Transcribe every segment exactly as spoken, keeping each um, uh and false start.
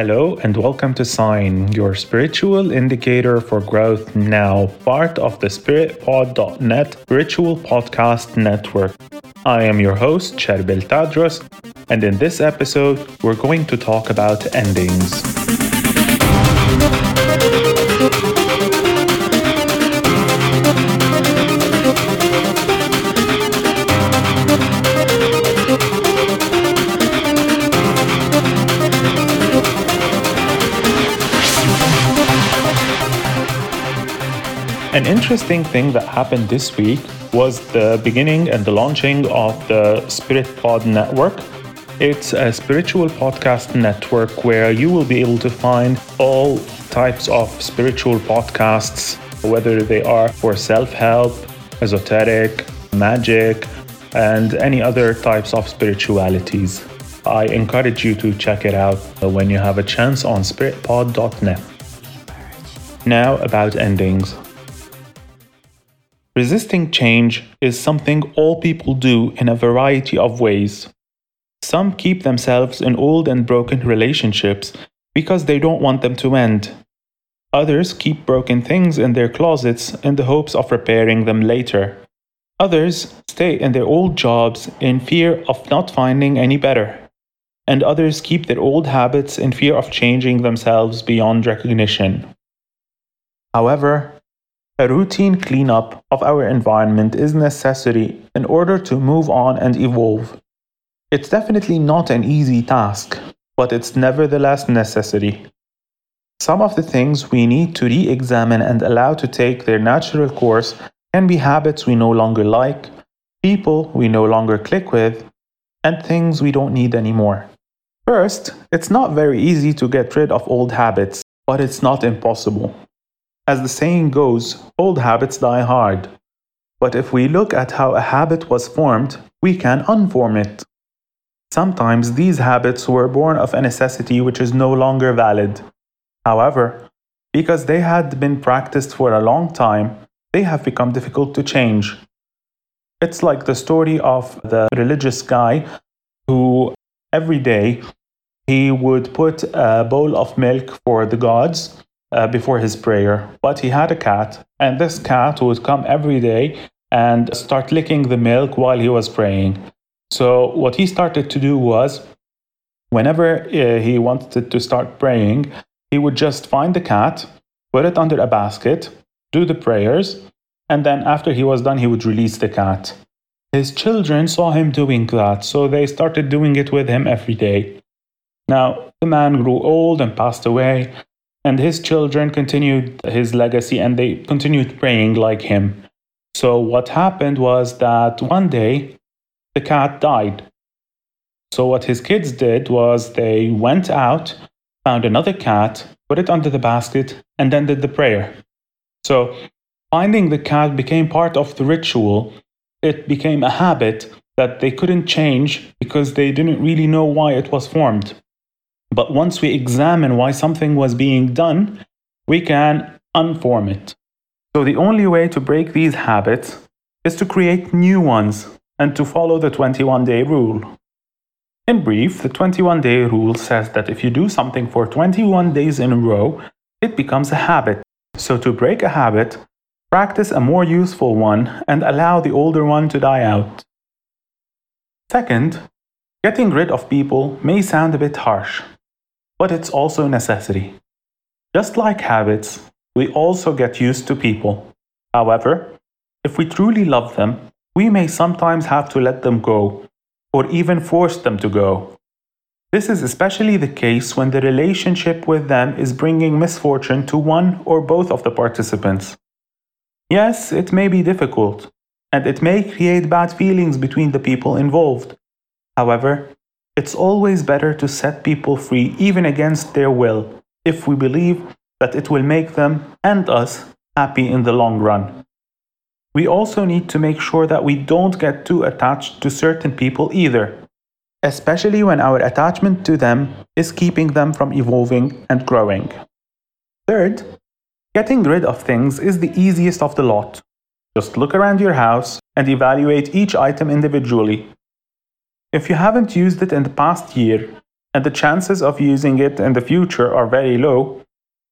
Hello and welcome to S I G N, your spiritual indicator for growth now, part of the Spirit Pod dot net spiritual podcast network. I am your host, Cherbil Tadros, and in this episode, we're going to talk about endings. An interesting thing that happened this week was the beginning and the launching of the SpiritPod network. It's a spiritual podcast network where you will be able to find all types of spiritual podcasts, whether they are for self-help, esoteric, magic, and any other types of spiritualities. I encourage you to check it out when you have a chance on Spirit Pod dot net. Now about endings. Resisting change is something all people do in a variety of ways. Some keep themselves in old and broken relationships because they don't want them to end. Others keep broken things in their closets in the hopes of repairing them later. Others stay in their old jobs in fear of not finding any better. And others keep their old habits in fear of changing themselves beyond recognition. However, a routine cleanup of our environment is necessary in order to move on and evolve. It's definitely not an easy task, but it's nevertheless necessary. Some of the things we need to re-examine and allow to take their natural course can be habits we no longer like, people we no longer click with, and things we don't need anymore. First, it's not very easy to get rid of old habits, but it's not impossible. As the saying goes, old habits die hard. But if we look at how a habit was formed, we can unform it. Sometimes these habits were born of a necessity which is no longer valid. However, because they had been practiced for a long time, they have become difficult to change. It's like the story of the religious guy who every day he would put a bowl of milk for the gods Uh, before his prayer, but he had a cat, and this cat would come every day and start licking the milk while he was praying. So what he started to do was, whenever uh, he wanted to start praying, he would just find the cat, put it under a basket, do the prayers, and then after he was done, he would release the cat. His children saw him doing that, so they started doing it with him every day. Now, the man grew old and passed away, and his children continued his legacy and they continued praying like him. So what happened was that one day the cat died. So what his kids did was they went out, found another cat, put it under the basket, and then did the prayer. So finding the cat became part of the ritual. It became a habit that they couldn't change because they didn't really know why it was formed. But once we examine why something was being done, we can unform it. So the only way to break these habits is to create new ones and to follow the twenty-one day rule. In brief, the twenty-one day rule says that if you do something for twenty-one days in a row, it becomes a habit. So to break a habit, practice a more useful one and allow the older one to die out. Second, getting rid of people may sound a bit harsh, but it's also necessary. Just like habits, we also get used to people. However, if we truly love them, we may sometimes have to let them go, or even force them to go. This is especially the case when the relationship with them is bringing misfortune to one or both of the participants. Yes, it may be difficult, and it may create bad feelings between the people involved. However, it's always better to set people free even against their will, if we believe that it will make them and us happy in the long run. We also need to make sure that we don't get too attached to certain people either, especially when our attachment to them is keeping them from evolving and growing. Third, getting rid of things is the easiest of the lot. Just look around your house and evaluate each item individually. If you haven't used it in the past year, and the chances of using it in the future are very low,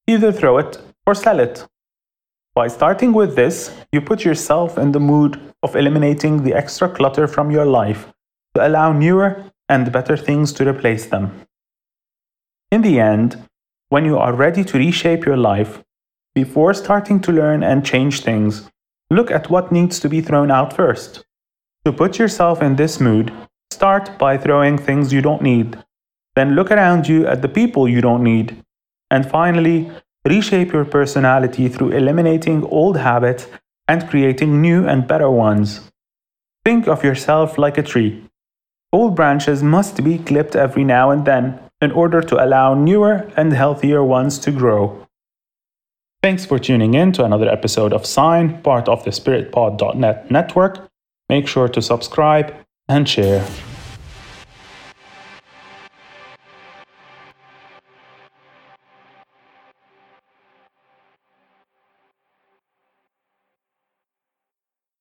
either throw it or sell it. By starting with this, you put yourself in the mood of eliminating the extra clutter from your life to allow newer and better things to replace them. In the end, when you are ready to reshape your life, before starting to learn and change things, look at what needs to be thrown out first. To put yourself in this mood, start by throwing things you don't need. Then look around you at the people you don't need. And finally, reshape your personality through eliminating old habits and creating new and better ones. Think of yourself like a tree. Old branches must be clipped every now and then in order to allow newer and healthier ones to grow. Thanks for tuning in to another episode of S I G N, part of the SpiritPod dot net network. Make sure to subscribe and share.